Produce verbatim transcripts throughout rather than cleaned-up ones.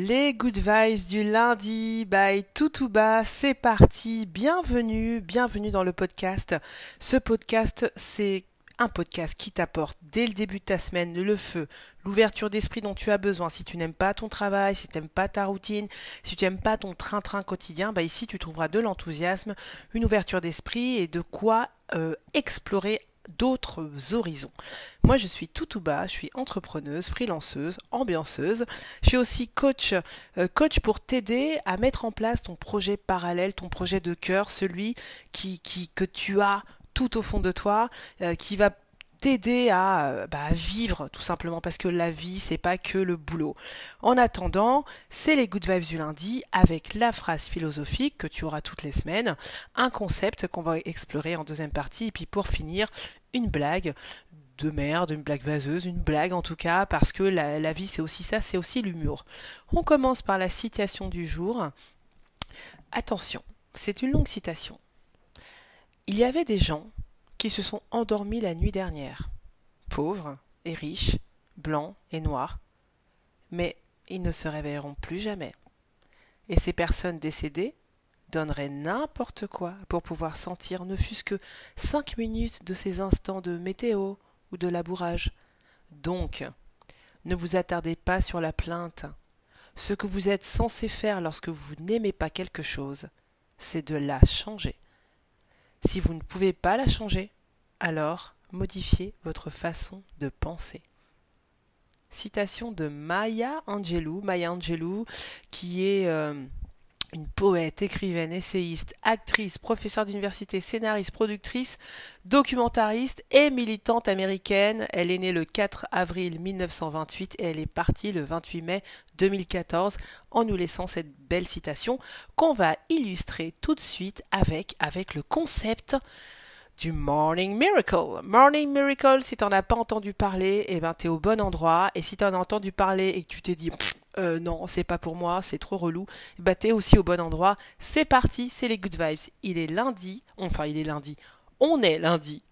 Les Good Vibes du lundi by Toutouba, c'est parti, bienvenue, bienvenue dans le podcast. Ce podcast, c'est un podcast qui t'apporte dès le début de ta semaine le feu, l'ouverture d'esprit dont tu as besoin. Si tu n'aimes pas ton travail, si tu n'aimes pas ta routine, si tu n'aimes pas ton train-train quotidien, bah ici tu trouveras de l'enthousiasme, une ouverture d'esprit et de quoi euh, explorer d'autres horizons. Moi, je suis Toutouba, je suis entrepreneuse, freelanceuse, ambianceuse. Je suis aussi coach, euh, coach pour t'aider à mettre en place ton projet parallèle, ton projet de cœur, celui qui, qui que tu as tout au fond de toi, euh, qui va t'aider à bah, vivre tout simplement, parce que la vie, c'est pas que le boulot. En attendant, c'est les Good Vibes du lundi avec la phrase philosophique que tu auras toutes les semaines, un concept qu'on va explorer en deuxième partie, et puis pour finir, une blague de merde, une blague vaseuse, une blague en tout cas, parce que la, la vie, c'est aussi ça, c'est aussi l'humour. On commence par la citation du jour. Attention, c'est une longue citation. Il y avait des gens qui se sont endormis la nuit dernière, pauvres et riches, blancs et noirs, mais ils ne se réveilleront plus jamais. Et ces personnes décédées donneraient n'importe quoi pour pouvoir sentir ne fût-ce que cinq minutes de ces instants de météo ou de labourage. Donc, ne vous attardez pas sur la plainte. Ce que vous êtes censé faire lorsque vous n'aimez pas quelque chose, c'est de la changer. Si vous ne pouvez pas la changer, alors modifiez votre façon de penser. Citation de Maya Angelou, Maya Angelou qui est euh, une poète, écrivaine, essayiste, actrice, professeure d'université, scénariste, productrice, documentariste et militante américaine. Elle est née le quatre avril mille neuf cent vingt-huit et elle est partie le vingt-huit mai deux mille quatorze en nous laissant cette belle citation qu'on va illustrer tout de suite avec, avec le concept du Morning Miracle. Morning Miracle, si t'en as pas entendu parler, eh ben t'es au bon endroit. Et si t'en as entendu parler et que tu t'es dit « euh, non, c'est pas pour moi, c'est trop relou », eh ben t'es aussi au bon endroit. C'est parti, c'est les Good Vibes. Il est lundi, enfin il est lundi, on est lundi,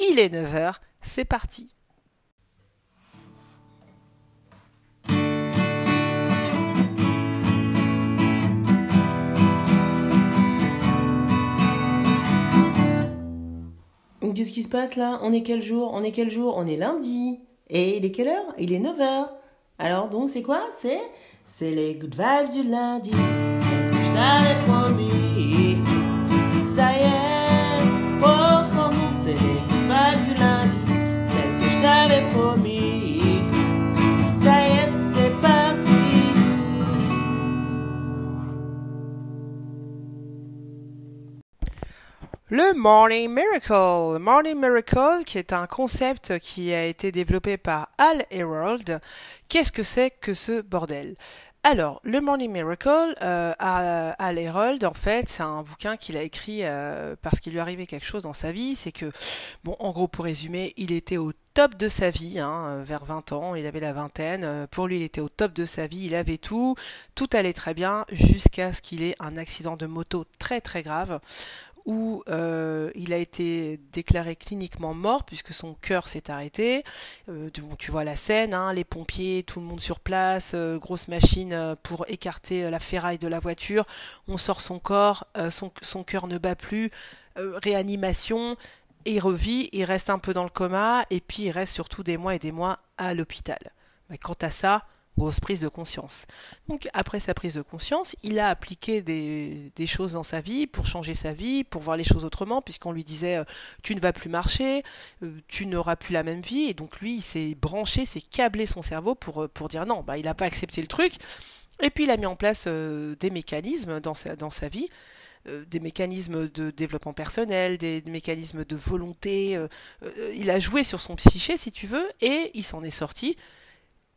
il est neuf heures, c'est parti. Qu'est-ce qui se passe là ? On est quel jour ? On est quel jour ? On est lundi. Et il est quelle heure ? Il est neuf heures. Alors donc c'est quoi ? C'est c'est les Good Vibes du lundi. C'est que je t'avais promis. Ça y est, oh, c'est les Good Vibes du lundi. C'est que je t'avais promis. Ça y est, c'est parti. Le Morning Miracle, le Morning Miracle qui est un concept qui a été développé par Hal Elrod. Qu'est-ce que c'est que ce bordel ? Alors, le Morning Miracle, euh, à Hal Elrod, en fait, c'est un bouquin qu'il a écrit euh, parce qu'il lui arrivait quelque chose dans sa vie. C'est que, bon, en gros, pour résumer, il était au top de sa vie, hein, vers vingt ans, il avait la vingtaine. Pour lui, il était au top de sa vie, il avait tout, tout allait très bien jusqu'à ce qu'il ait un accident de moto très très grave, où euh, il a été déclaré cliniquement mort puisque son cœur s'est arrêté. Euh, bon, tu vois la scène, hein, les pompiers, tout le monde sur place, euh, grosse machine pour écarter la ferraille de la voiture. On sort son corps, euh, son, son cœur ne bat plus, euh, réanimation, et il revit, il reste un peu dans le coma et puis il reste surtout des mois et des mois à l'hôpital. Mais quant à ça, grosse prise de conscience. Donc après sa prise de conscience, il a appliqué des, des choses dans sa vie pour changer sa vie, pour voir les choses autrement, puisqu'on lui disait euh, tu ne vas plus marcher, euh, tu n'auras plus la même vie, et donc lui il s'est branché, s'est câblé son cerveau pour, pour dire non, bah, il n'a pas accepté le truc, et puis il a mis en place euh, des mécanismes dans sa, dans sa vie, euh, des mécanismes de développement personnel, des, des mécanismes de volonté, euh, euh, il a joué sur son psyché si tu veux, et il s'en est sorti.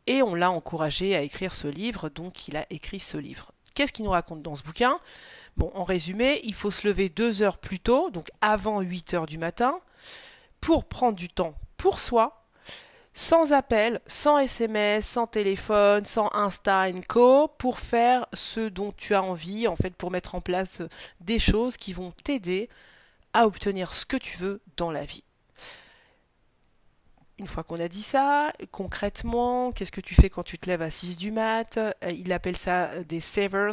Et on l'a encouragé à écrire ce livre, donc il a écrit ce livre. Qu'est-ce qu'il nous raconte dans ce bouquin ? Bon, en résumé, il faut se lever deux heures plus tôt, donc avant huit heures du matin, pour prendre du temps pour soi, sans appel, sans S M S, sans téléphone, sans Insta and Co, pour faire ce dont tu as envie, en fait, pour mettre en place des choses qui vont t'aider à obtenir ce que tu veux dans la vie. Une fois qu'on a dit ça, concrètement, qu'est-ce que tu fais quand tu te lèves à six du mat? Il appelle ça des savers.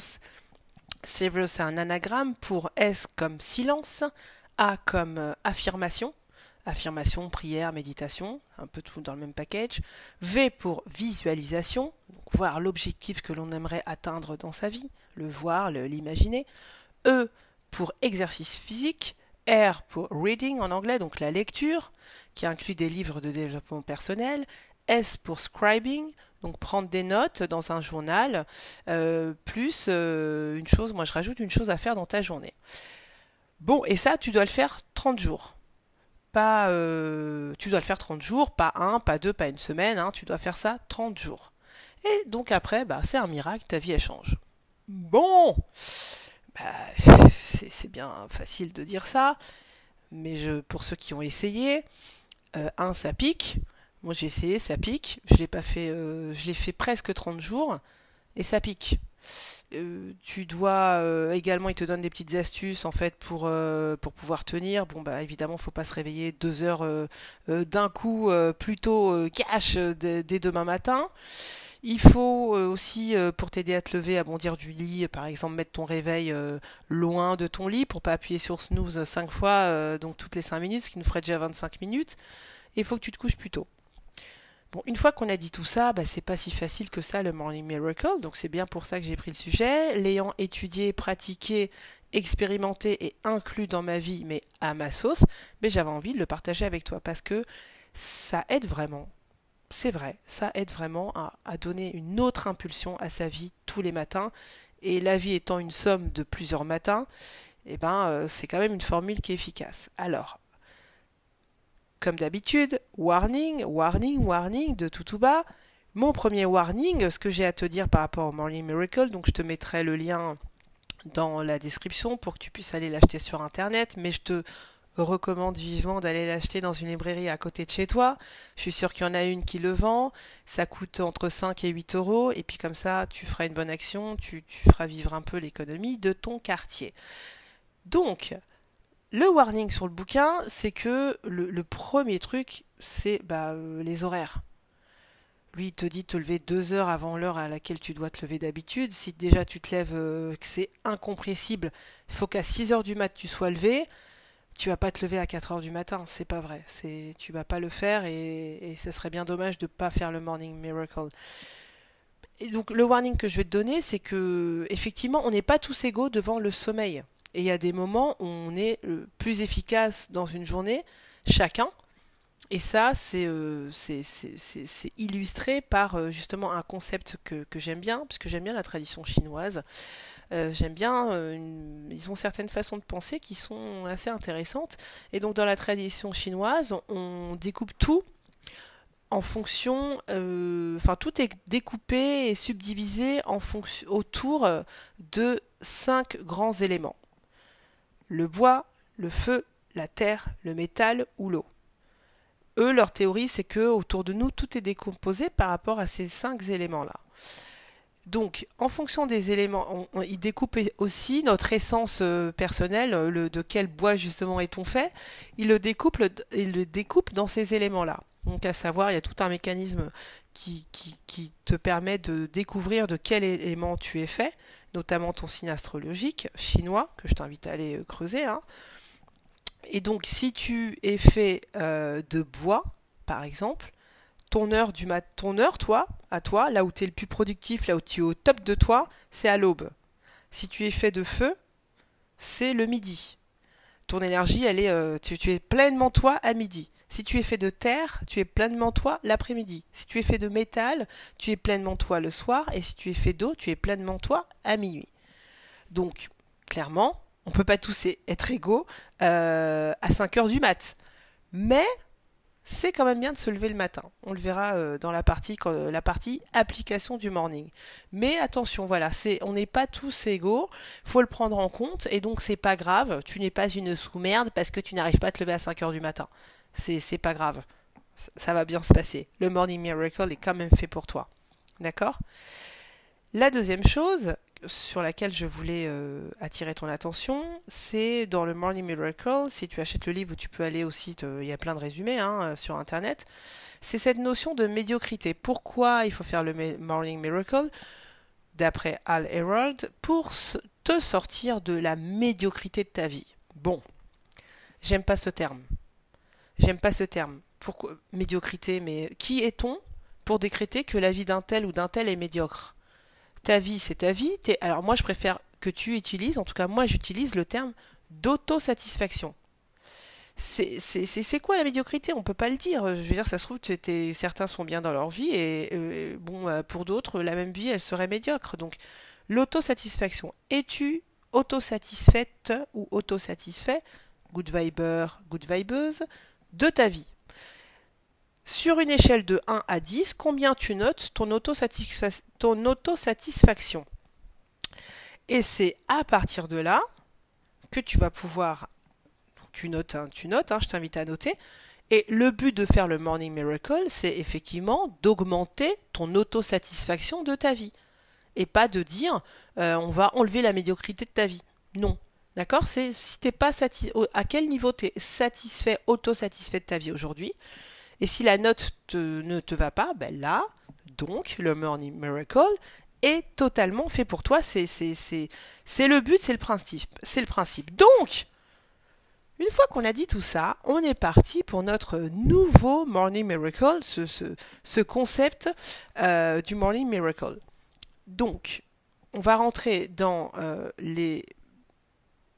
Savers, c'est un anagramme pour S comme silence, A comme affirmation, affirmation, prière, méditation, un peu tout dans le même package. V pour visualisation, donc voir l'objectif que l'on aimerait atteindre dans sa vie, le voir, le, l'imaginer. E pour exercice physique, R pour reading en anglais, donc la lecture, qui inclut des livres de développement personnel. S pour scribing, donc prendre des notes dans un journal, euh, plus euh, une chose, moi je rajoute une chose à faire dans ta journée. Bon, et ça, tu dois le faire trente jours. Pas, euh, tu dois le faire trente jours, pas un, pas deux, pas une semaine, hein, tu dois faire ça trente jours. Et donc après, bah, c'est un miracle, ta vie elle change. Bon, bah, c'est, c'est bien facile de dire ça, mais je, pour ceux qui ont essayé, euh, un, ça pique. Moi j'ai essayé, ça pique, je l'ai pas fait, euh, je l'ai fait presque trente jours, et ça pique. Euh, tu dois euh, également, il te donne des petites astuces en fait pour, euh, pour pouvoir tenir. Bon bah évidemment, faut pas se réveiller deux heures euh, euh, d'un coup euh, plutôt euh, cash euh, dès, dès demain matin. Il faut euh, aussi euh, pour t'aider à te lever, à bondir du lit, par exemple mettre ton réveil euh, loin de ton lit pour pas appuyer sur snooze cinq fois euh, donc toutes les cinq minutes, ce qui nous ferait déjà vingt-cinq minutes. Et il faut que tu te couches plus tôt. Bon, une fois qu'on a dit tout ça, bah, c'est pas si facile que ça le Morning Miracle, donc c'est bien pour ça que j'ai pris le sujet, l'ayant étudié, pratiqué, expérimenté et inclus dans ma vie, mais à ma sauce, mais j'avais envie de le partager avec toi, parce que ça aide vraiment, c'est vrai, ça aide vraiment à, à donner une autre impulsion à sa vie tous les matins, et la vie étant une somme de plusieurs matins, eh ben, euh, c'est quand même une formule qui est efficace. Alors, comme d'habitude, warning, warning, warning, de tout tout bas. Mon premier warning, ce que j'ai à te dire par rapport au Morning Miracle, donc je te mettrai le lien dans la description pour que tu puisses aller l'acheter sur internet, mais je te recommande vivement d'aller l'acheter dans une librairie à côté de chez toi. Je suis sûre qu'il y en a une qui le vend, ça coûte entre cinq et huit euros, et puis comme ça, tu feras une bonne action, tu, tu feras vivre un peu l'économie de ton quartier. Donc, le warning sur le bouquin, c'est que le, le premier truc, c'est bah, euh, les horaires. Lui, il te dit de te lever deux heures avant l'heure à laquelle tu dois te lever d'habitude. Si déjà tu te lèves, euh, que c'est incompressible, il faut qu'à six heures du mat, tu sois levé. Tu vas pas te lever à quatre heures du matin, c'est pas vrai. C'est, tu vas pas le faire et, et ça serait bien dommage de pas faire le Morning Miracle. Et donc, le warning que je vais te donner, c'est que effectivement, on n'est pas tous égaux devant le sommeil. Et il y a des moments où on est le plus efficace dans une journée, chacun. Et ça, c'est, euh, c'est, c'est, c'est, c'est illustré par euh, justement un concept que, que j'aime bien, parce que j'aime bien la tradition chinoise. Euh, j'aime bien, euh, une, ils ont certaines façons de penser qui sont assez intéressantes. Et donc dans la tradition chinoise, on, on découpe tout en fonction, euh, enfin tout est découpé et subdivisé en fonction, autour de cinq grands éléments. Le bois, le feu, la terre, le métal ou l'eau. Eux, leur théorie, c'est que autour de nous, tout est décomposé par rapport à ces cinq éléments-là. Donc, en fonction des éléments, on, on, ils découpent aussi notre essence euh, personnelle, le, de quel bois justement est-on fait, ils le découpent, le, ils le découpent dans ces éléments-là. Donc, à savoir, il y a tout un mécanisme qui, qui, qui te permet de découvrir de quel élément tu es fait, notamment ton signe astrologique chinois, que je t'invite à aller creuser. Hein. Et donc, si tu es fait euh, de bois, par exemple, ton heure, du mat- ton heure, toi, à toi, là où tu es le plus productif, là où tu es au top de toi, c'est à l'aube. Si tu es fait de feu, c'est le midi. Ton énergie, elle est, euh, tu, tu es pleinement toi à midi. Si tu es fait de terre, tu es pleinement toi l'après-midi. Si tu es fait de métal, tu es pleinement toi le soir. Et si tu es fait d'eau, tu es pleinement toi à minuit. Donc, clairement, on ne peut pas tous être égaux euh, à cinq heures du mat. Mais c'est quand même bien de se lever le matin. On le verra euh, dans la partie, euh, la partie application du morning. Mais attention, voilà, c'est, on n'est pas tous égaux. Il faut le prendre en compte. Et donc, c'est pas grave. Tu n'es pas une sous-merde parce que tu n'arrives pas à te lever à cinq heures du matin. C'est, c'est pas grave, ça va bien se passer. Le Morning Miracle est quand même fait pour toi, d'accord ? La deuxième chose sur laquelle je voulais euh, attirer ton attention, c'est dans le Morning Miracle, si tu achètes le livre, tu peux aller au site, il y a plein de résumés hein, sur Internet, c'est cette notion de médiocrité. Pourquoi il faut faire le Morning Miracle, d'après Hal Elrod, pour te sortir de la médiocrité de ta vie. Bon, j'aime pas ce terme. J'aime pas ce terme. Pourquoi médiocrité, mais qui est-on pour décréter que la vie d'un tel ou d'un tel est médiocre ? Ta vie, c'est ta vie. T'es... Alors moi, je préfère que tu utilises, en tout cas moi, j'utilise le terme d'autosatisfaction. C'est, c'est, c'est, c'est quoi la médiocrité ? On peut pas le dire. Je veux dire, ça se trouve, t'es, t'es, certains sont bien dans leur vie et euh, bon, pour d'autres, la même vie, elle serait médiocre. Donc, l'autosatisfaction. Es-tu autosatisfaite ou autosatisfait, good viber, good vibeuse, de ta vie ? Sur une échelle de un à dix, combien tu notes ton, autosatisfa- ton autosatisfaction ? Et c'est à partir de là que tu vas pouvoir... Tu notes, hein, tu notes, hein, je t'invite à noter. Et le but de faire le Morning Miracle, c'est effectivement d'augmenter ton autosatisfaction de ta vie. Et pas de dire, euh, on va enlever la médiocrité de ta vie. Non. D'accord ? C'est si t'es pas satis- à quel niveau tu es satisfait, autosatisfait de ta vie aujourd'hui ? Et si la note te, ne te va pas, ben là, donc, le Morning Miracle est totalement fait pour toi. C'est, c'est, c'est, c'est le but, c'est le principe. C'est le principe. Donc, une fois qu'on a dit tout ça, on est parti pour notre nouveau Morning Miracle, ce, ce, ce concept euh, du Morning Miracle. Donc, on va rentrer dans euh, les...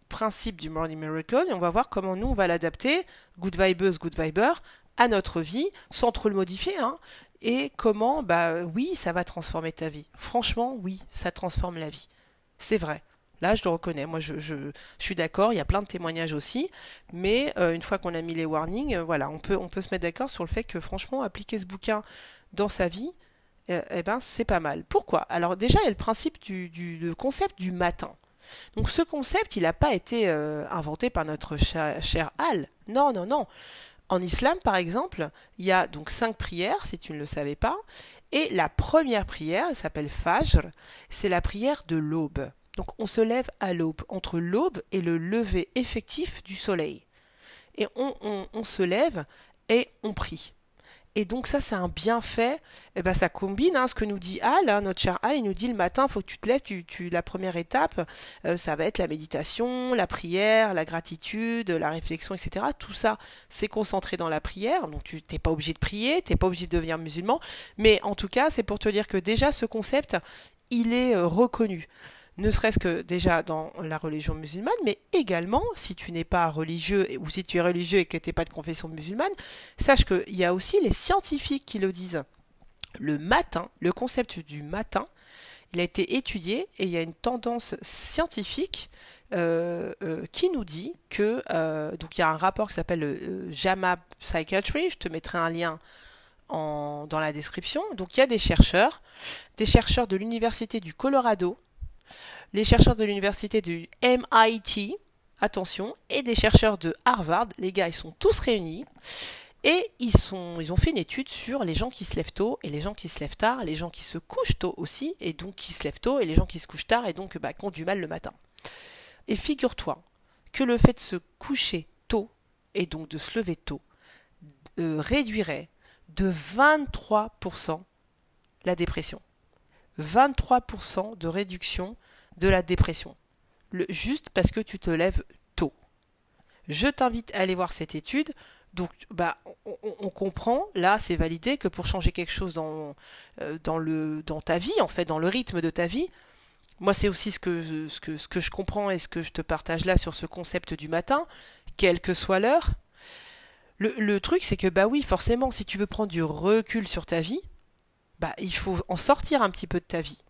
principe du Morning Miracle et on va voir comment nous on va l'adapter, good vibeuse, good viber, à notre vie sans trop le modifier hein, et comment bah oui ça va transformer ta vie, franchement oui ça transforme la vie, c'est vrai, là je le reconnais, moi je, je, je suis d'accord, il y a plein de témoignages aussi, mais euh, une fois qu'on a mis les warnings, euh, voilà on peut, on peut se mettre d'accord sur le fait que franchement appliquer ce bouquin dans sa vie, euh, eh ben c'est pas mal. Pourquoi ? Alors déjà il y a le principe du, du le concept du matin. Donc ce concept, il n'a pas été euh, inventé par notre cher, cher Hal. Non, non, non. En islam, par exemple, il y a donc cinq prières, si tu ne le savais pas. Et la première prière, elle s'appelle Fajr, c'est la prière de l'aube. Donc on se lève à l'aube, entre l'aube et le lever effectif du soleil. Et on, on, on se lève et on prie. Et donc ça, c'est un bienfait, et ben, ça combine hein, ce que nous dit Hal, hein, notre cher Hal, il nous dit le matin, il faut que tu te lèves, tu, tu, la première étape, euh, ça va être la méditation, la prière, la gratitude, la réflexion, et cetera. Tout ça, c'est concentré dans la prière, donc tu n'es pas obligé de prier, tu n'es pas obligé de devenir musulman, mais en tout cas, c'est pour te dire que déjà, ce concept, il est euh, reconnu. Ne serait-ce que déjà dans la religion musulmane, mais également, si tu n'es pas religieux, ou si tu es religieux et que tu n'es pas de confession musulmane, sache qu'il y a aussi les scientifiques qui le disent. Le matin, le concept du matin, il a été étudié et il y a une tendance scientifique euh, euh, qui nous dit que... Euh, donc il y a un rapport qui s'appelle euh, JAMA Psychiatry, je te mettrai un lien en, dans la description. Donc il y a des chercheurs, des chercheurs de l'université du Colorado, les chercheurs de l'université du M I T, attention, et des chercheurs de Harvard, les gars, ils sont tous réunis, et ils, sont, ils ont fait une étude sur les gens qui se lèvent tôt, et les gens qui se lèvent tard, les gens qui se couchent tôt aussi, et donc qui se lèvent tôt, et les gens qui se couchent tard, et donc bah, qui ont du mal le matin. Et figure-toi que le fait de se coucher tôt, et donc de se lever tôt, euh, réduirait de vingt-trois pour cent la dépression. vingt-trois pour cent de réduction de la dépression, le, juste parce que tu te lèves tôt. Je t'invite à aller voir cette étude. Donc, bah, on, on comprend, là, c'est validé que pour changer quelque chose dans, euh, dans, le, dans ta vie, en fait, dans le rythme de ta vie, moi, c'est aussi ce que, ce, que, ce que je comprends et ce que je te partage là sur ce concept du matin, quelle que soit l'heure. Le, le truc, c'est que, bah oui, forcément, si tu veux prendre du recul sur ta vie, bah, il faut en sortir un petit peu de ta vie.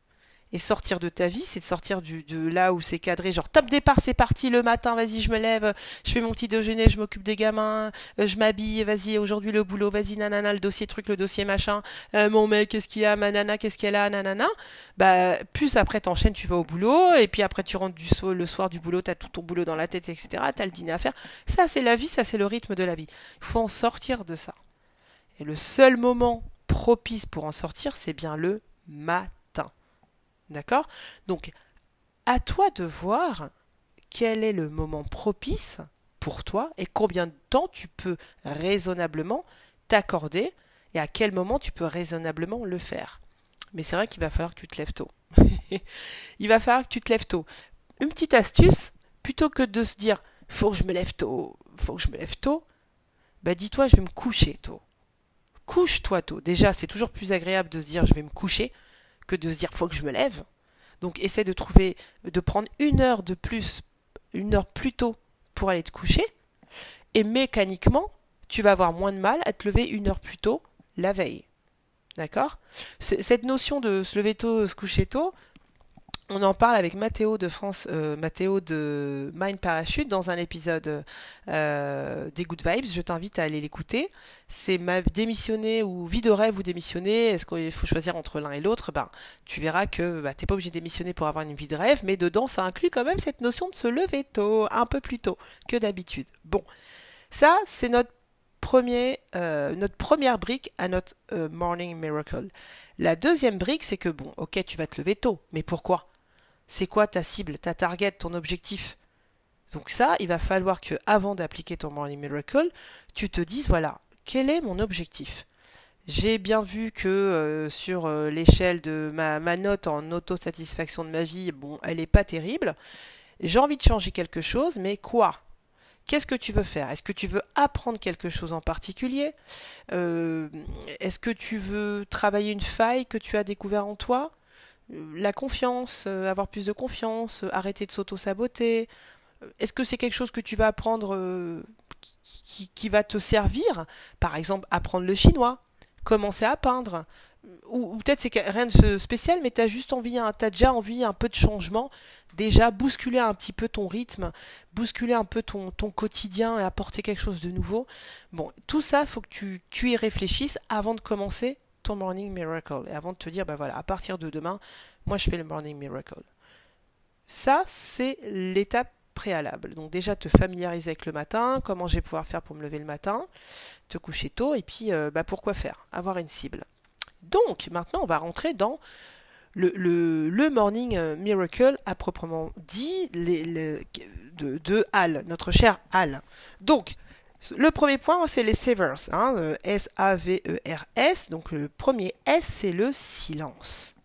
Et sortir de ta vie, c'est de sortir du, de là où c'est cadré, genre top départ, c'est parti, le matin, vas-y, je me lève, je fais mon petit déjeuner, je m'occupe des gamins, je m'habille, vas-y, aujourd'hui le boulot, vas-y, nanana, le dossier truc, le dossier machin, euh, mon mec, qu'est-ce qu'il y a, ma nana, qu'est-ce qu'elle a, nanana. Bah, plus après t'enchaînes, tu vas au boulot, et puis après tu rentres du so- le soir du boulot, t'as tout ton boulot dans la tête, et cetera, t'as le dîner à faire. Ça, c'est la vie, ça, c'est le rythme de la vie. Il faut en sortir de ça. Et le seul moment propice pour en sortir, c'est bien le matin. D'accord ? Donc, à toi de voir quel est le moment propice pour toi et combien de temps tu peux raisonnablement t'accorder et à quel moment tu peux raisonnablement le faire. Mais c'est vrai qu'il va falloir que tu te lèves tôt. Il va falloir que tu te lèves tôt. Une petite astuce, plutôt que de se dire « faut que je me lève tôt, faut que je me lève tôt », bah dis-toi « je vais me coucher tôt ». Couche-toi tôt. Déjà, c'est toujours plus agréable de se dire « je vais me coucher » que de se dire « faut que je me lève ». Donc essaie de trouver, de prendre une heure de plus, une heure plus tôt pour aller te coucher, et mécaniquement, tu vas avoir moins de mal à te lever une heure plus tôt la veille. D'accord? Cette notion de se lever tôt, se coucher tôt, on en parle avec Mathéo de France, euh, Mathéo de Mind Parachute dans un épisode euh, des Good Vibes. Je t'invite à aller l'écouter. C'est ma démissionner ou vie de rêve ou démissionner. Est-ce qu'il faut choisir entre l'un et l'autre? Ben, tu verras que ben, t'es pas obligé de démissionner pour avoir une vie de rêve, mais dedans, ça inclut quand même cette notion de se lever tôt, un peu plus tôt que d'habitude. Bon, ça, c'est notre premier, euh, notre première brique à notre euh, Morning Miracle. La deuxième brique, c'est que bon, ok, tu vas te lever tôt, mais pourquoi? C'est quoi ta cible, ta target, ton objectif? Donc ça, il va falloir que, avant d'appliquer ton Morning Miracle, tu te dises, voilà, quel est mon objectif? J'ai bien vu que euh, sur euh, l'échelle de ma, ma note en autosatisfaction de ma vie, bon, elle n'est pas terrible. J'ai envie de changer quelque chose, mais quoi? Qu'est-ce que tu veux faire? Est-ce que tu veux apprendre quelque chose en particulier? euh, Est-ce que tu veux travailler une faille que tu as découverte en toi? La confiance, euh, avoir plus de confiance, euh, arrêter de s'auto-saboter. Est-ce que c'est quelque chose que tu vas apprendre euh, qui, qui, qui va te servir? Par exemple, apprendre le chinois, commencer à peindre. Ou, ou peut-être c'est rien de spécial, mais tu as juste envie, hein, tu as déjà envie un peu de changement, déjà bousculer un petit peu ton rythme, bousculer un peu ton, ton quotidien et apporter quelque chose de nouveau. Bon, tout ça, il faut que tu, tu y réfléchisses avant de commencer ton Morning Miracle, et avant de te dire, ben voilà, à partir de demain, moi je fais le Morning Miracle. Ça, c'est l'étape préalable. Donc déjà, te familiariser avec le matin, comment je vais pouvoir faire pour me lever le matin, te coucher tôt, et puis euh, ben, pourquoi faire? Avoir une cible. Donc, maintenant, on va rentrer dans le, le, le Morning Miracle, à proprement dit, les, les, de, de Hal, notre cher Hal. Donc, le premier point, c'est les savers, hein, S A V E R S. Donc le premier S, c'est le silence.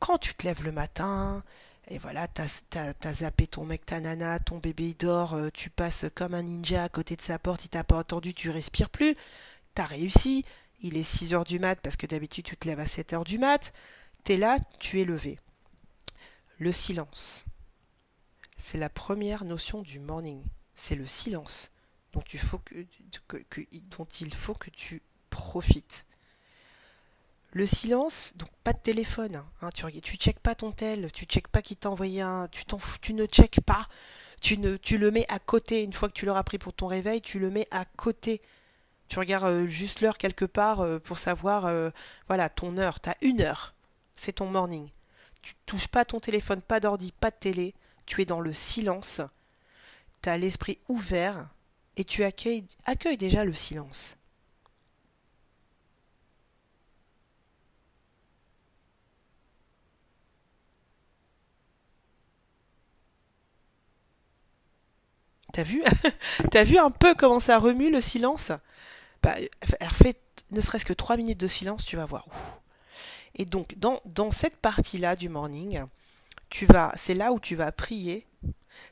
Quand tu te lèves le matin, et voilà, t'as, t'as, t'as zappé ton mec, ta nana, ton bébé il dort, tu passes comme un ninja à côté de sa porte, il t'a pas entendu, tu respires plus, t'as réussi, il est six heures du mat, parce que d'habitude tu te lèves à sept heures du mat, t'es là, tu es levé. Le silence, c'est la première notion du morning, c'est le silence. Dont, tu faut que, que, que, dont il faut que tu profites. Le silence, donc pas de téléphone, hein, tu ne tu checkes pas ton tel, tu ne checkes pas qui t'a envoyé un, tu t'en fous, tu ne checkes pas, tu, ne, tu le mets à côté, une fois que tu l'auras pris pour ton réveil, tu le mets à côté. Tu regardes euh, juste l'heure quelque part euh, pour savoir, euh, voilà, ton heure, tu as une heure, c'est ton morning. Tu ne touches pas ton téléphone, pas d'ordi, pas de télé, tu es dans le silence, tu as l'esprit ouvert, et tu accueilles, accueilles déjà le silence. T'as vu? T'as vu un peu comment ça remue le silence? Bah, refais ne serait-ce que trois minutes de silence, tu vas voir. Ouh. Et donc, dans, dans cette partie-là du morning, tu vas, c'est là où tu vas prier,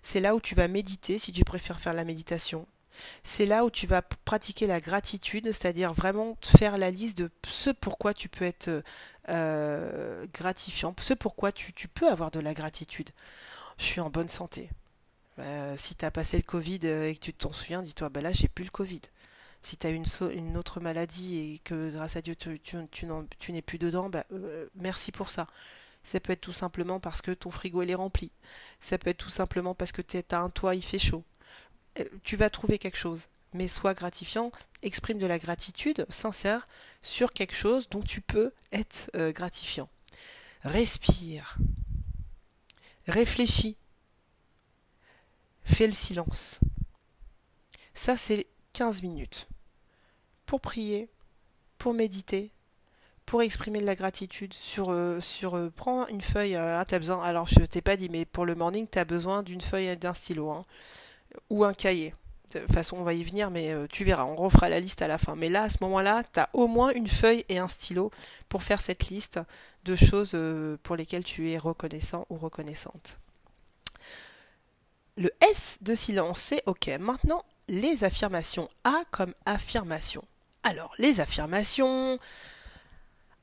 c'est là où tu vas méditer, si tu préfères faire la méditation. C'est là où tu vas pratiquer la gratitude, c'est-à-dire vraiment faire la liste de ce pourquoi tu peux être euh, gratifiant, ce pourquoi tu, tu peux avoir de la gratitude. Je suis en bonne santé. Euh, si tu as passé le Covid et que tu t'en souviens, dis-toi, ben là, j'ai plus le Covid. Si tu as une, so- une autre maladie et que grâce à Dieu, tu, tu, tu, n'en, tu n'es plus dedans, ben, euh, merci pour ça. Ça peut être tout simplement parce que ton frigo, il est rempli. Ça peut être tout simplement parce que tu as un toit, il fait chaud. Tu vas trouver quelque chose, mais sois gratifiant, exprime de la gratitude sincère sur quelque chose dont tu peux être euh, gratifiant. Respire, réfléchis, fais le silence. Ça, c'est quinze minutes pour prier, pour méditer, pour exprimer de la gratitude, sur, euh, sur euh, prends une feuille, euh, hein, t'as besoin, alors je t'ai pas dit, mais pour le morning, t'as besoin d'une feuille et d'un stylo, hein, ou un cahier. De toute façon, on va y venir, mais euh, tu verras, on refera la liste à la fin. Mais là, à ce moment-là, t'as au moins une feuille et un stylo pour faire cette liste de choses euh, pour lesquelles tu es reconnaissant ou reconnaissante. Le S de silence, c'est OK. Maintenant, les affirmations. A comme affirmation. Alors, les affirmations...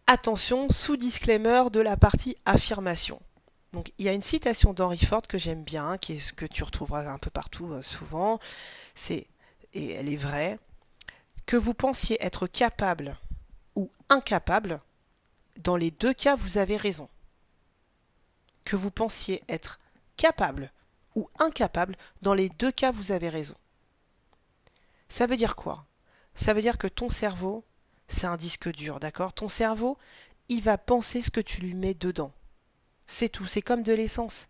Attention, sous-disclaimer de la partie affirmation. Donc, il y a une citation d'Henry Ford que j'aime bien, qui est ce que tu retrouveras un peu partout euh, souvent. C'est, et elle est vraie, que vous pensiez être capable ou incapable, dans les deux cas, vous avez raison. Que vous pensiez être capable ou incapable, dans les deux cas, vous avez raison. Ça veut dire quoi? Ça veut dire que ton cerveau... C'est un disque dur, d'accord? Ton cerveau, il va penser ce que tu lui mets dedans. C'est tout, c'est comme de l'essence.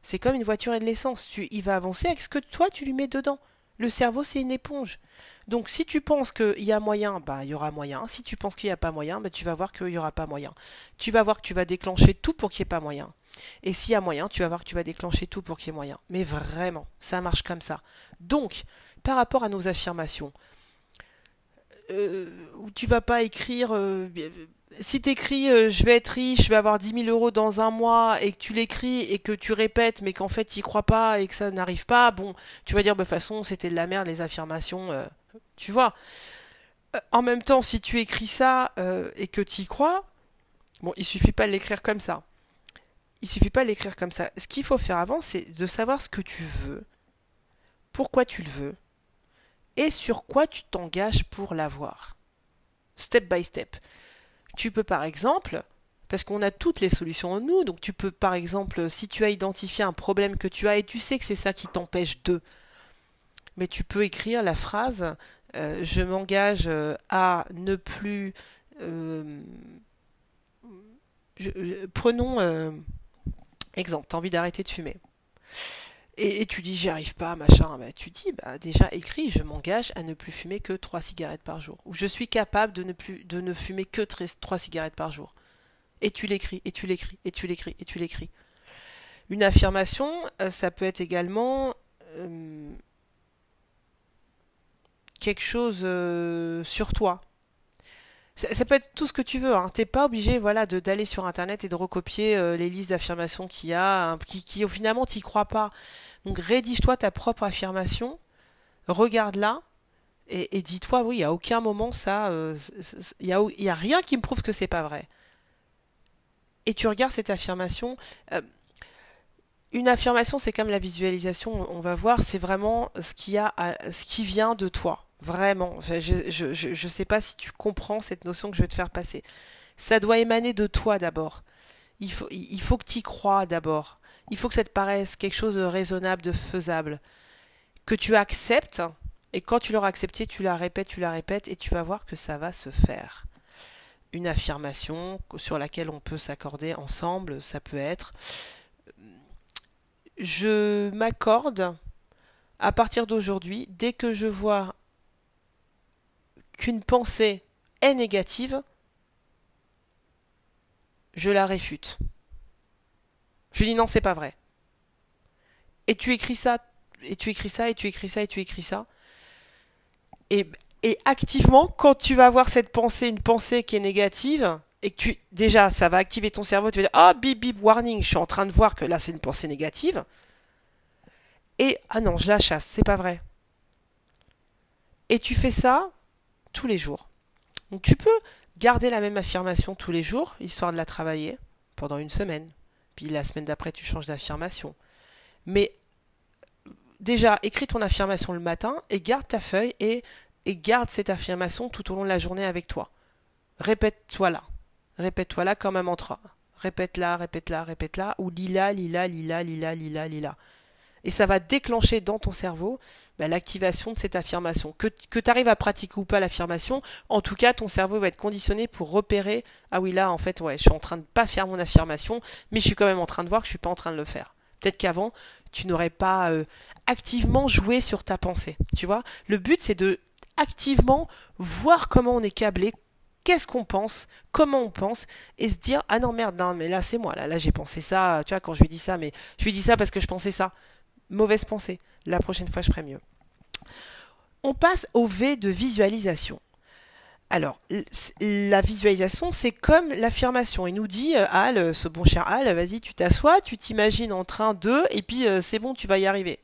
C'est comme une voiture et de l'essence. Tu, il va avancer avec ce que toi, tu lui mets dedans. Le cerveau, c'est une éponge. Donc, si tu penses qu'il y a moyen, bah, il y aura moyen. Si tu penses qu'il n'y a pas moyen, bah, tu vas voir qu'il n'y aura pas moyen. Tu vas voir que tu vas déclencher tout pour qu'il n'y ait pas moyen. Et s'il y a moyen, tu vas voir que tu vas déclencher tout pour qu'il y ait moyen. Mais vraiment, ça marche comme ça. Donc, par rapport à nos affirmations... Euh, tu vas pas écrire euh, si tu écris euh, je vais être riche, je vais avoir dix mille euros dans un mois et que tu l'écris et que tu répètes mais qu'en fait tu n'y crois pas et que ça n'arrive pas, bon, tu vas dire bah, de toute façon c'était de la merde les affirmations, euh, tu vois. Euh, en même temps, si tu écris ça euh, et que tu y crois, bon, il suffit pas de l'écrire comme ça. Il suffit pas de l'écrire comme ça. Ce qu'il faut faire avant, c'est de savoir ce que tu veux, pourquoi tu le veux. Et sur quoi tu t'engages pour l'avoir. Step by step. Tu peux par exemple, parce qu'on a toutes les solutions en nous, donc tu peux par exemple, si tu as identifié un problème que tu as et tu sais que c'est ça qui t'empêche de, mais tu peux écrire la phrase euh, « Je m'engage à ne plus... Euh, » euh, Prenons euh, exemple, tu as envie d'arrêter de fumer. Et, et tu dis, j'y arrive pas, machin, bah, tu dis, bah, déjà écris, je m'engage à ne plus fumer que trois cigarettes par jour. Ou je suis capable de ne plus de ne fumer que trois cigarettes par jour. Et tu l'écris, et tu l'écris, et tu l'écris, et tu l'écris. Une affirmation, euh, ça peut être également euh, quelque chose euh, sur toi. Ça, ça peut être tout ce que tu veux, hein. T'es pas obligé, voilà, de d'aller sur internet et de recopier euh, les listes d'affirmations qu'il y a, hein, qui, qui finalement t'y crois pas. Donc rédige-toi ta propre affirmation, regarde-la et, et dis-toi, oui, à aucun moment ça, il euh, y a, y a rien qui me prouve que c'est pas vrai. Et tu regardes cette affirmation. Euh, une affirmation, c'est comme la visualisation, on va voir, c'est vraiment ce qu'il y a, à, ce qui vient de toi. Vraiment, je je, je, je sais pas si tu comprends cette notion que je vais te faire passer. Ça doit émaner de toi d'abord. Il faut, il faut que tu y crois d'abord. Il faut que ça te paraisse quelque chose de raisonnable, de faisable. Que tu acceptes, et quand tu l'auras accepté, tu la répètes, tu la répètes, et tu vas voir que ça va se faire. Une affirmation sur laquelle on peut s'accorder ensemble, ça peut être « Je m'accorde, à partir d'aujourd'hui, dès que je vois... qu'une pensée est négative, je la réfute. Je dis non, c'est pas vrai. Et tu écris ça, et tu écris ça, et tu écris ça, et tu écris ça. Et, et activement, quand tu vas avoir cette pensée, une pensée qui est négative, et que tu, déjà, ça va activer ton cerveau, tu vas dire, ah, oh, bip, bip, warning, je suis en train de voir que là, c'est une pensée négative. Et, ah non, je la chasse, c'est pas vrai. Et tu fais ça, tous les jours. Donc tu peux garder la même affirmation tous les jours, histoire de la travailler pendant une semaine. Puis la semaine d'après, tu changes d'affirmation. Mais déjà, écris ton affirmation le matin et garde ta feuille et, et garde cette affirmation tout au long de la journée avec toi. Répète-toi là. Répète-toi là comme un mantra. Répète-la, répète-la, répète-la, ou lila, lila, lila, lila, lila, lila. Et ça va déclencher dans ton cerveau bah, l'activation de cette affirmation. Que, que tu arrives à pratiquer ou pas l'affirmation, en tout cas, ton cerveau va être conditionné pour repérer « Ah oui, là, en fait, ouais, je suis en train de pas faire mon affirmation, mais je suis quand même en train de voir que je suis pas en train de le faire. » Peut-être qu'avant, tu n'aurais pas euh, activement joué sur ta pensée. Tu vois, le but, c'est de activement voir comment on est câblé, qu'est-ce qu'on pense, comment on pense, et se dire, ah non merde, non, mais là c'est moi, là, là j'ai pensé ça, tu vois, quand je lui dis ça, mais je lui dis ça parce que je pensais ça. Mauvaise pensée, la prochaine fois je ferai mieux. On passe au V de visualisation. Alors, la visualisation, c'est comme l'affirmation. Il nous dit, euh, Hal, ce bon cher Hal, vas-y, tu t'assois, tu t'imagines en train de, et puis euh, c'est bon, tu vas y arriver.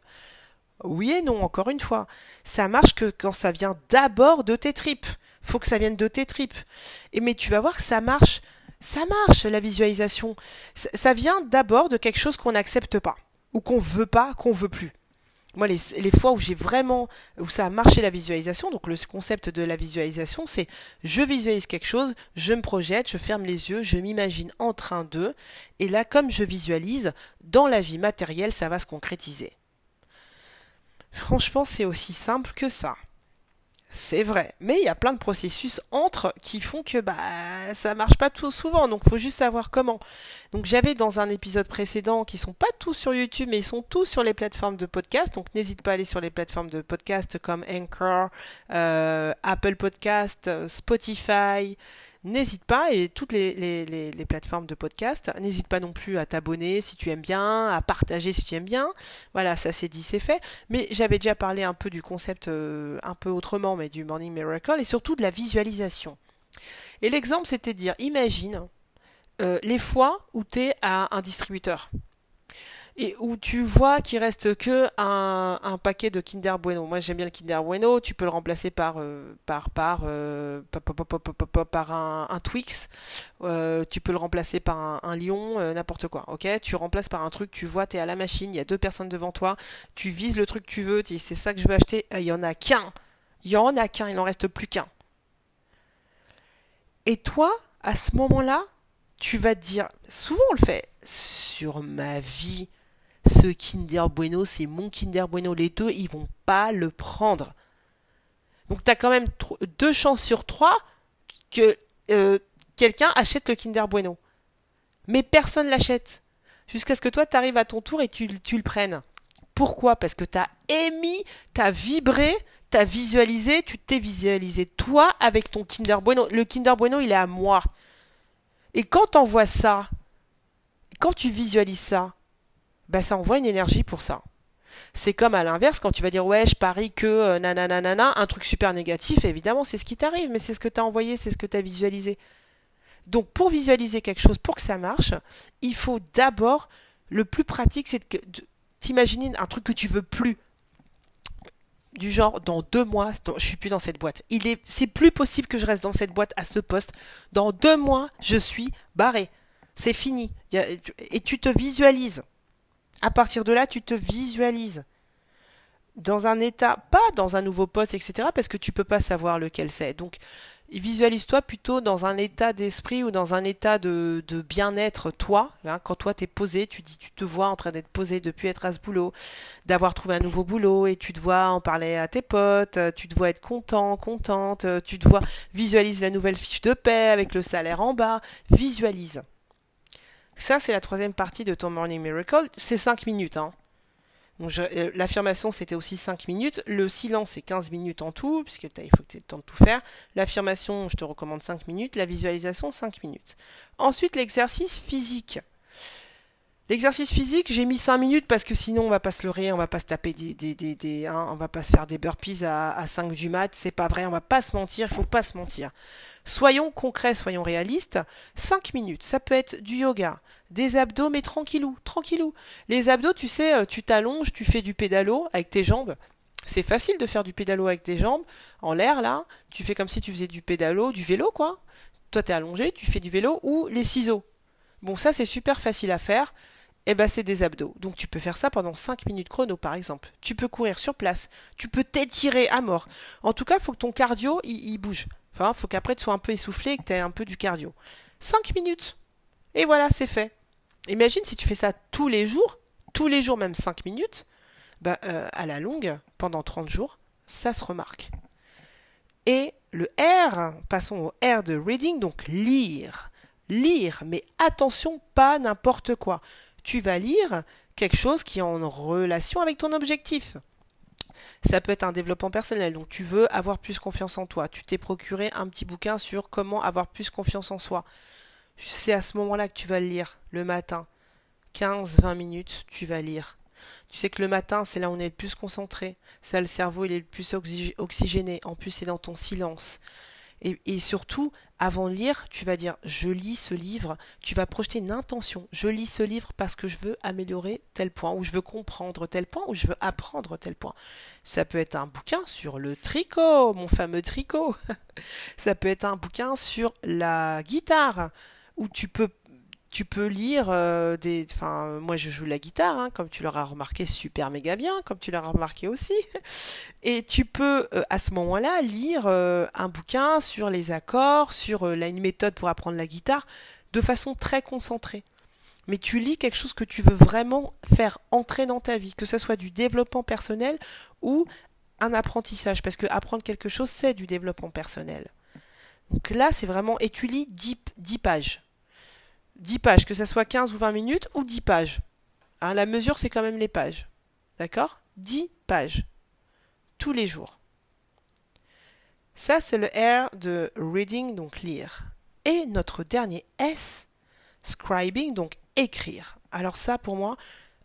Oui et non, encore une fois. Ça marche que quand ça vient d'abord de tes tripes. Faut que ça vienne de tes tripes. Et, mais tu vas voir que ça marche. Ça marche, la visualisation. Ça, ça vient d'abord de quelque chose qu'on n'accepte pas, ou qu'on veut pas, qu'on veut plus. Moi, les, les fois où j'ai vraiment, où ça a marché la visualisation, donc le concept de la visualisation, c'est je visualise quelque chose, je me projette, je ferme les yeux, je m'imagine en train de, et là, comme je visualise, dans la vie matérielle, ça va se concrétiser. Franchement, c'est aussi simple que ça. C'est vrai, mais il y a plein de processus entre qui font que bah ça marche pas tout souvent, donc faut juste savoir comment. Donc j'avais dans un épisode précédent, qui sont pas tous sur YouTube, mais ils sont tous sur les plateformes de podcast, donc n'hésite pas à aller sur les plateformes de podcast comme Anchor, euh, Apple Podcast, Spotify, n'hésite pas, et toutes les, les, les, les plateformes de podcast, n'hésite pas non plus à t'abonner si tu aimes bien, à partager si tu aimes bien, voilà, ça c'est dit, c'est fait, mais j'avais déjà parlé un peu du concept euh, un peu autrement, mais du Morning Miracle, et surtout de la visualisation. Et l'exemple, c'était de dire, imagine euh, les fois où tu es à un distributeur, et où tu vois qu'il reste que un, un paquet de Kinder Bueno. Moi, j'aime bien le Kinder Bueno. Tu peux le remplacer par euh, par par euh, par, par, par, par, par, par un, un Twix. Euh, tu peux le remplacer par un, un lion, euh, n'importe quoi. Ok, tu remplaces par un truc. Tu vois, t'es à la machine. Il y a deux personnes devant toi. Tu vises le truc que tu veux. Tu dis, c'est ça que je veux acheter. Il y en a qu'un. Il y en a qu'un. Il n'en reste plus qu'un. Et toi, à ce moment-là, tu vas te dire. Souvent, on le fait. Sur ma vie. Ce Kinder Bueno, c'est mon Kinder Bueno. Les deux, ils vont pas le prendre. Donc, tu as quand même deux chances sur trois que euh, quelqu'un achète le Kinder Bueno. Mais personne l'achète. Jusqu'à ce que toi, tu arrives à ton tour et tu, tu le prennes. Pourquoi ? Parce que tu as émis, tu as vibré, tu as visualisé, tu t'es visualisé toi avec ton Kinder Bueno. Le Kinder Bueno, il est à moi. Et quand tu envoies ça, quand tu visualises ça, bah ça envoie une énergie pour ça. C'est comme à l'inverse, quand tu vas dire « ouais, je parie que euh, nanana, nanana », un truc super négatif, évidemment, c'est ce qui t'arrive, mais c'est ce que tu as envoyé, c'est ce que tu as visualisé. Donc, pour visualiser quelque chose, pour que ça marche, il faut d'abord, le plus pratique, c'est de, de, t'imaginer un truc que tu veux plus. Du genre, dans deux mois, dans, je suis plus dans cette boîte. Il est, c'est plus possible que je reste dans cette boîte à ce poste. Dans deux mois, je suis barré. C'est fini. Y a, et tu te visualises. À partir de là, tu te visualises dans un état, pas dans un nouveau poste, et cetera, parce que tu ne peux pas savoir lequel c'est. Donc, visualise-toi plutôt dans un état d'esprit ou dans un état de, de bien-être, toi. Hein, quand toi, tu es posé, tu dis, tu te vois en train d'être posé, de ne plus être à ce boulot, d'avoir trouvé un nouveau boulot, et tu te vois en parler à tes potes, tu te vois être content, contente, tu te vois visualise la nouvelle fiche de paie avec le salaire en bas, visualise. Ça, c'est la troisième partie de ton Morning Miracle. C'est cinq minutes. Hein. Donc, je, euh, l'affirmation, c'était aussi cinq minutes. Le silence, c'est quinze minutes en tout, puisque il faut que tu aies le temps de tout faire. L'affirmation, je te recommande cinq minutes. La visualisation, cinq minutes. Ensuite, l'exercice physique. L'exercice physique, j'ai mis cinq minutes parce que sinon, on va pas se leurrer, on va pas se taper des... des, des, des hein, on va pas se faire des burpees à, à cinq du mat. C'est pas vrai, on va pas se mentir, il faut pas se mentir. Soyons concrets, soyons réalistes, cinq minutes, ça peut être du yoga, des abdos, mais tranquillou, tranquillou. Les abdos, tu sais, tu t'allonges, tu fais du pédalo avec tes jambes. C'est facile de faire du pédalo avec tes jambes, en l'air là, tu fais comme si tu faisais du pédalo, du vélo quoi. Toi t'es allongé, tu fais du vélo ou les ciseaux. Bon ça c'est super facile à faire, et ben c'est des abdos. Donc tu peux faire ça pendant cinq minutes chrono par exemple. Tu peux courir sur place, tu peux t'étirer à mort. En tout cas, il faut que ton cardio, il, il bouge. Enfin, il faut qu'après tu sois un peu essoufflé et que tu aies un peu du cardio. cinq minutes. Et voilà, c'est fait. Imagine si tu fais ça tous les jours, tous les jours même cinq minutes, bah, euh, à la longue, pendant trente jours, ça se remarque. Et le R, passons au R de reading, donc lire. Lire, mais attention, pas n'importe quoi. Tu vas lire quelque chose qui est en relation avec ton objectif. Ça peut être un développement personnel, donc tu veux avoir plus confiance en toi. Tu t'es procuré un petit bouquin sur comment avoir plus confiance en soi. C'est à ce moment-là que tu vas le lire, le matin. quinze vingt minutes, tu vas lire. Tu sais que le matin, c'est là où on est le plus concentré. Ça, le cerveau, il est le plus oxy- oxygéné. En plus, c'est dans ton silence. Et, et surtout, avant de lire, tu vas dire « je lis ce livre », tu vas projeter une intention. « Je lis ce livre parce que je veux améliorer tel point » ou « je veux comprendre tel point » ou « je veux apprendre tel point ». Ça peut être un bouquin sur le tricot, mon fameux tricot. Ça peut être un bouquin sur la guitare où tu peux, tu peux lire euh, des... Enfin, moi je joue la guitare, hein, comme tu l'auras remarqué super méga bien, comme tu l'auras remarqué aussi. Et tu peux, euh, à ce moment-là, lire euh, un bouquin sur les accords, sur euh, la, une méthode pour apprendre la guitare, de façon très concentrée. Mais tu lis quelque chose que tu veux vraiment faire entrer dans ta vie, que ce soit du développement personnel ou un apprentissage, parce que apprendre quelque chose, c'est du développement personnel. Donc là, c'est vraiment... Et tu lis dix, dix pages. dix pages, que ce soit quinze ou vingt minutes, ou dix pages. Hein, la mesure, c'est quand même les pages. D'accord ? dix pages. Tous les jours. Ça, c'est le R de reading, donc lire. Et notre dernier S, scribing, donc écrire. Alors ça, pour moi,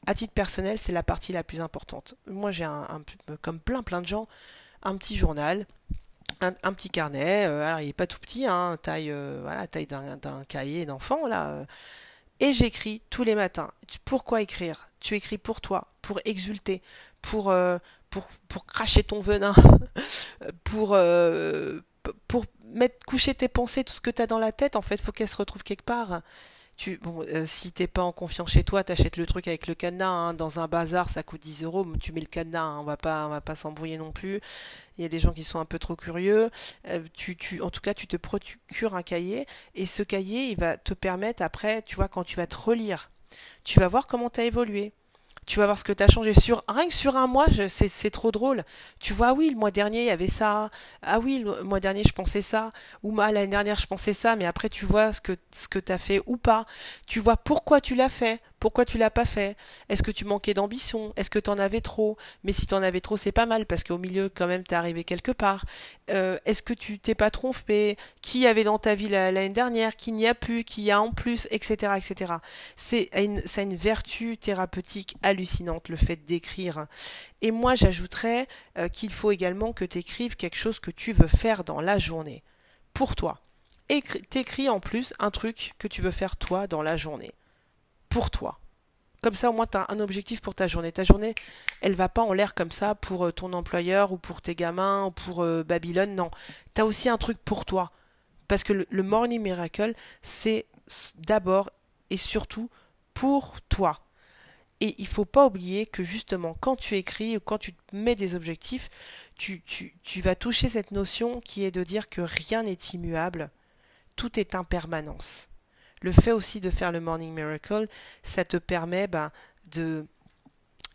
à titre personnel, c'est la partie la plus importante. Moi, j'ai un, un, comme plein plein de gens, un petit journal, un, un petit carnet. Alors, il n'est pas tout petit, hein, taille, euh, voilà, taille d'un, d'un cahier d'enfant, là. Et j'écris tous les matins. Pourquoi écrire ? Tu écris pour toi, pour exulter, pour... Euh, Pour, pour cracher ton venin, pour, euh, pour mettre coucher tes pensées, tout ce que tu as dans la tête, en fait, il faut qu'elle se retrouve quelque part. Tu, bon, euh, si t'es pas en confiance chez toi, t'achètes le truc avec le cadenas, hein, dans un bazar, ça coûte dix euros, mais tu mets le cadenas, hein, on va pas, on va pas s'embrouiller non plus. Il y a des gens qui sont un peu trop curieux. Euh, tu, tu, en tout cas, tu te procures un cahier, et ce cahier, il va te permettre après, tu vois, quand tu vas te relire, tu vas voir comment tu as évolué. Tu vas voir ce que tu as changé. Sur, rien que sur un mois, je, c'est, c'est trop drôle. Tu vois, ah oui, le mois dernier, il y avait ça. Ah oui, le mois dernier, je pensais ça. Ou ah, l'année dernière, je pensais ça. Mais après, tu vois ce que, ce que tu as fait ou pas. Tu vois pourquoi tu l'as fait. Pourquoi tu l'as pas fait. Est-ce que tu manquais d'ambition? Est-ce que tu en avais trop? Mais si tu en avais trop, c'est pas mal. Parce qu'au milieu, quand même, tu es arrivé quelque part. Euh, est-ce que tu t'es pas trompé? Qui y avait dans ta vie l'année dernière? Qui n'y a plus? Qui y a en plus? Etc. etc. C'est une, ça a une vertu thérapeutique à hallucinante, le fait d'écrire. Et moi, j'ajouterais euh, qu'il faut également que tu écrives quelque chose que tu veux faire dans la journée. Pour toi. Écri- t'écris en plus un truc que tu veux faire toi dans la journée. Pour toi. Comme ça, au moins, tu as un objectif pour ta journée. Ta journée, elle va pas en l'air comme ça pour euh, ton employeur ou pour tes gamins ou pour euh, Babylone. Non. Tu as aussi un truc pour toi. Parce que le, le Morning Miracle, c'est d'abord et surtout pour toi. Et il ne faut pas oublier que justement, quand tu écris ou quand tu te mets des objectifs, tu, tu, tu vas toucher cette notion qui est de dire que rien n'est immuable, tout est impermanence. Le fait aussi de faire le Morning Miracle, ça te permet bah, de,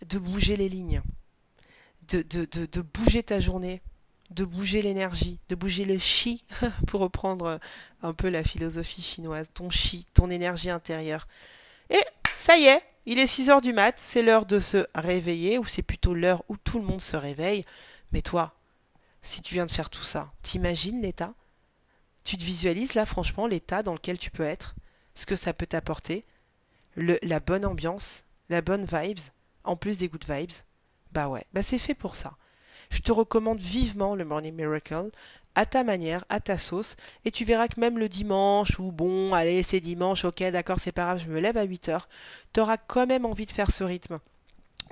de bouger les lignes, de, de, de, de bouger ta journée, de bouger l'énergie, de bouger le chi, pour reprendre un peu la philosophie chinoise, ton chi, ton énergie intérieure. Et ça y est, il est six heures du mat, c'est l'heure de se réveiller, ou c'est plutôt l'heure où tout le monde se réveille. Mais toi, si tu viens de faire tout ça, t'imagines l'état? Tu te visualises là, franchement, l'état dans lequel tu peux être, ce que ça peut t'apporter, le, la bonne ambiance, la bonne vibes, en plus des good vibes. Bah ouais, bah c'est fait pour ça. Je te recommande vivement le Morning Miracle, à ta manière, à ta sauce, et tu verras que même le dimanche, ou bon, allez, c'est dimanche, ok, d'accord, c'est pas grave, je me lève à huit heures, t'auras quand même envie de faire ce rythme.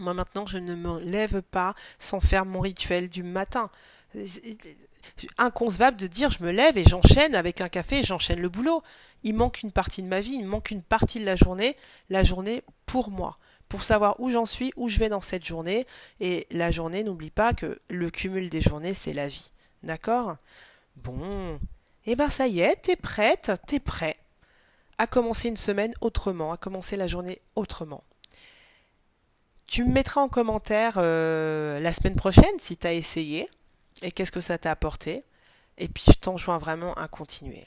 Moi, maintenant, je ne me lève pas sans faire mon rituel du matin. Inconcevable de dire, je me lève et j'enchaîne avec un café, j'enchaîne le boulot. Il manque une partie de ma vie, il manque une partie de la journée, la journée pour moi. Pour savoir où j'en suis, où je vais dans cette journée, et la journée, n'oublie pas que le cumul des journées, c'est la vie. D'accord? Bon, et eh ben ça y est, t'es prête, t'es prêt à commencer une semaine autrement, à commencer la journée autrement. Tu me mettras en commentaire euh, la semaine prochaine si t'as essayé et qu'est-ce que ça t'a apporté. Et puis je t'enjoins vraiment à continuer.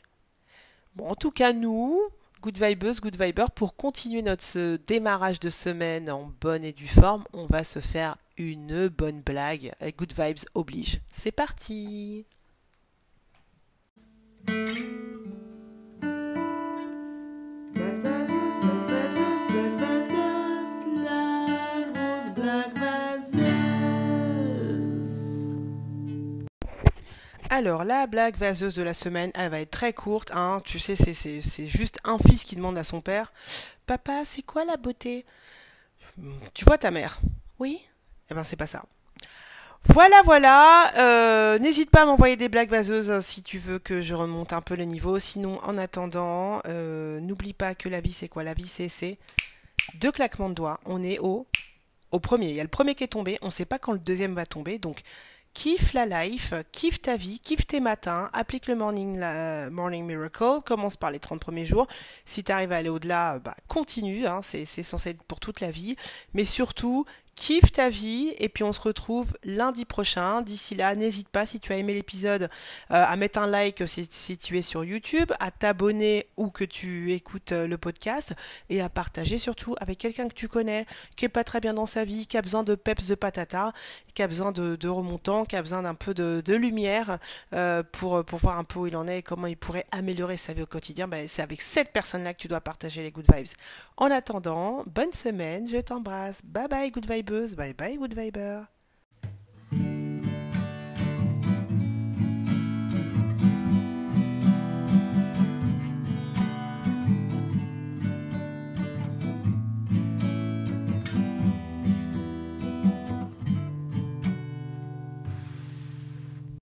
Bon, en tout cas, nous, Good Vibeuse, Good Viber, pour continuer notre démarrage de semaine en bonne et due forme, on va se faire une bonne blague. Good vibes oblige. C'est parti! Alors, la blague vaseuse de la semaine, elle va être très courte, hein. Tu sais, c'est, c'est, c'est juste un fils qui demande à son père « Papa, c'est quoi la beauté ?»« Tu vois ta mère ?»« Oui ?» Eh ben, c'est pas ça. Voilà, voilà. Euh, n'hésite pas à m'envoyer des blagues vaseuses si tu veux que je remonte un peu le niveau. Sinon, en attendant, euh, n'oublie pas que la vie, c'est quoi ? La vie, c'est, c'est deux claquements de doigts. On est au, au premier. Il y a le premier qui est tombé. On ne sait pas quand le deuxième va tomber, donc... Kiffe la life, kiffe ta vie, kiffe tes matins, applique le morning, la, morning miracle, commence par les trente premiers jours. Si tu arrives à aller au-delà, bah, continue, hein, c'est, c'est censé être pour toute la vie. Mais surtout, kiffe ta vie et puis on se retrouve lundi prochain. D'ici là, n'hésite pas, si tu as aimé l'épisode, euh, à mettre un like si, si tu es sur YouTube, à t'abonner ou que tu écoutes euh, le podcast et à partager surtout avec quelqu'un que tu connais, qui n'est pas très bien dans sa vie, qui a besoin de peps de patata, qui a besoin de, de remontants, qui a besoin d'un peu de, de lumière euh, pour, pour voir un peu où il en est et comment il pourrait améliorer sa vie au quotidien, ben, c'est avec cette personne-là que tu dois partager les good vibes. En attendant, bonne semaine, je t'embrasse. Bye bye good vibeuse, bye bye good viber.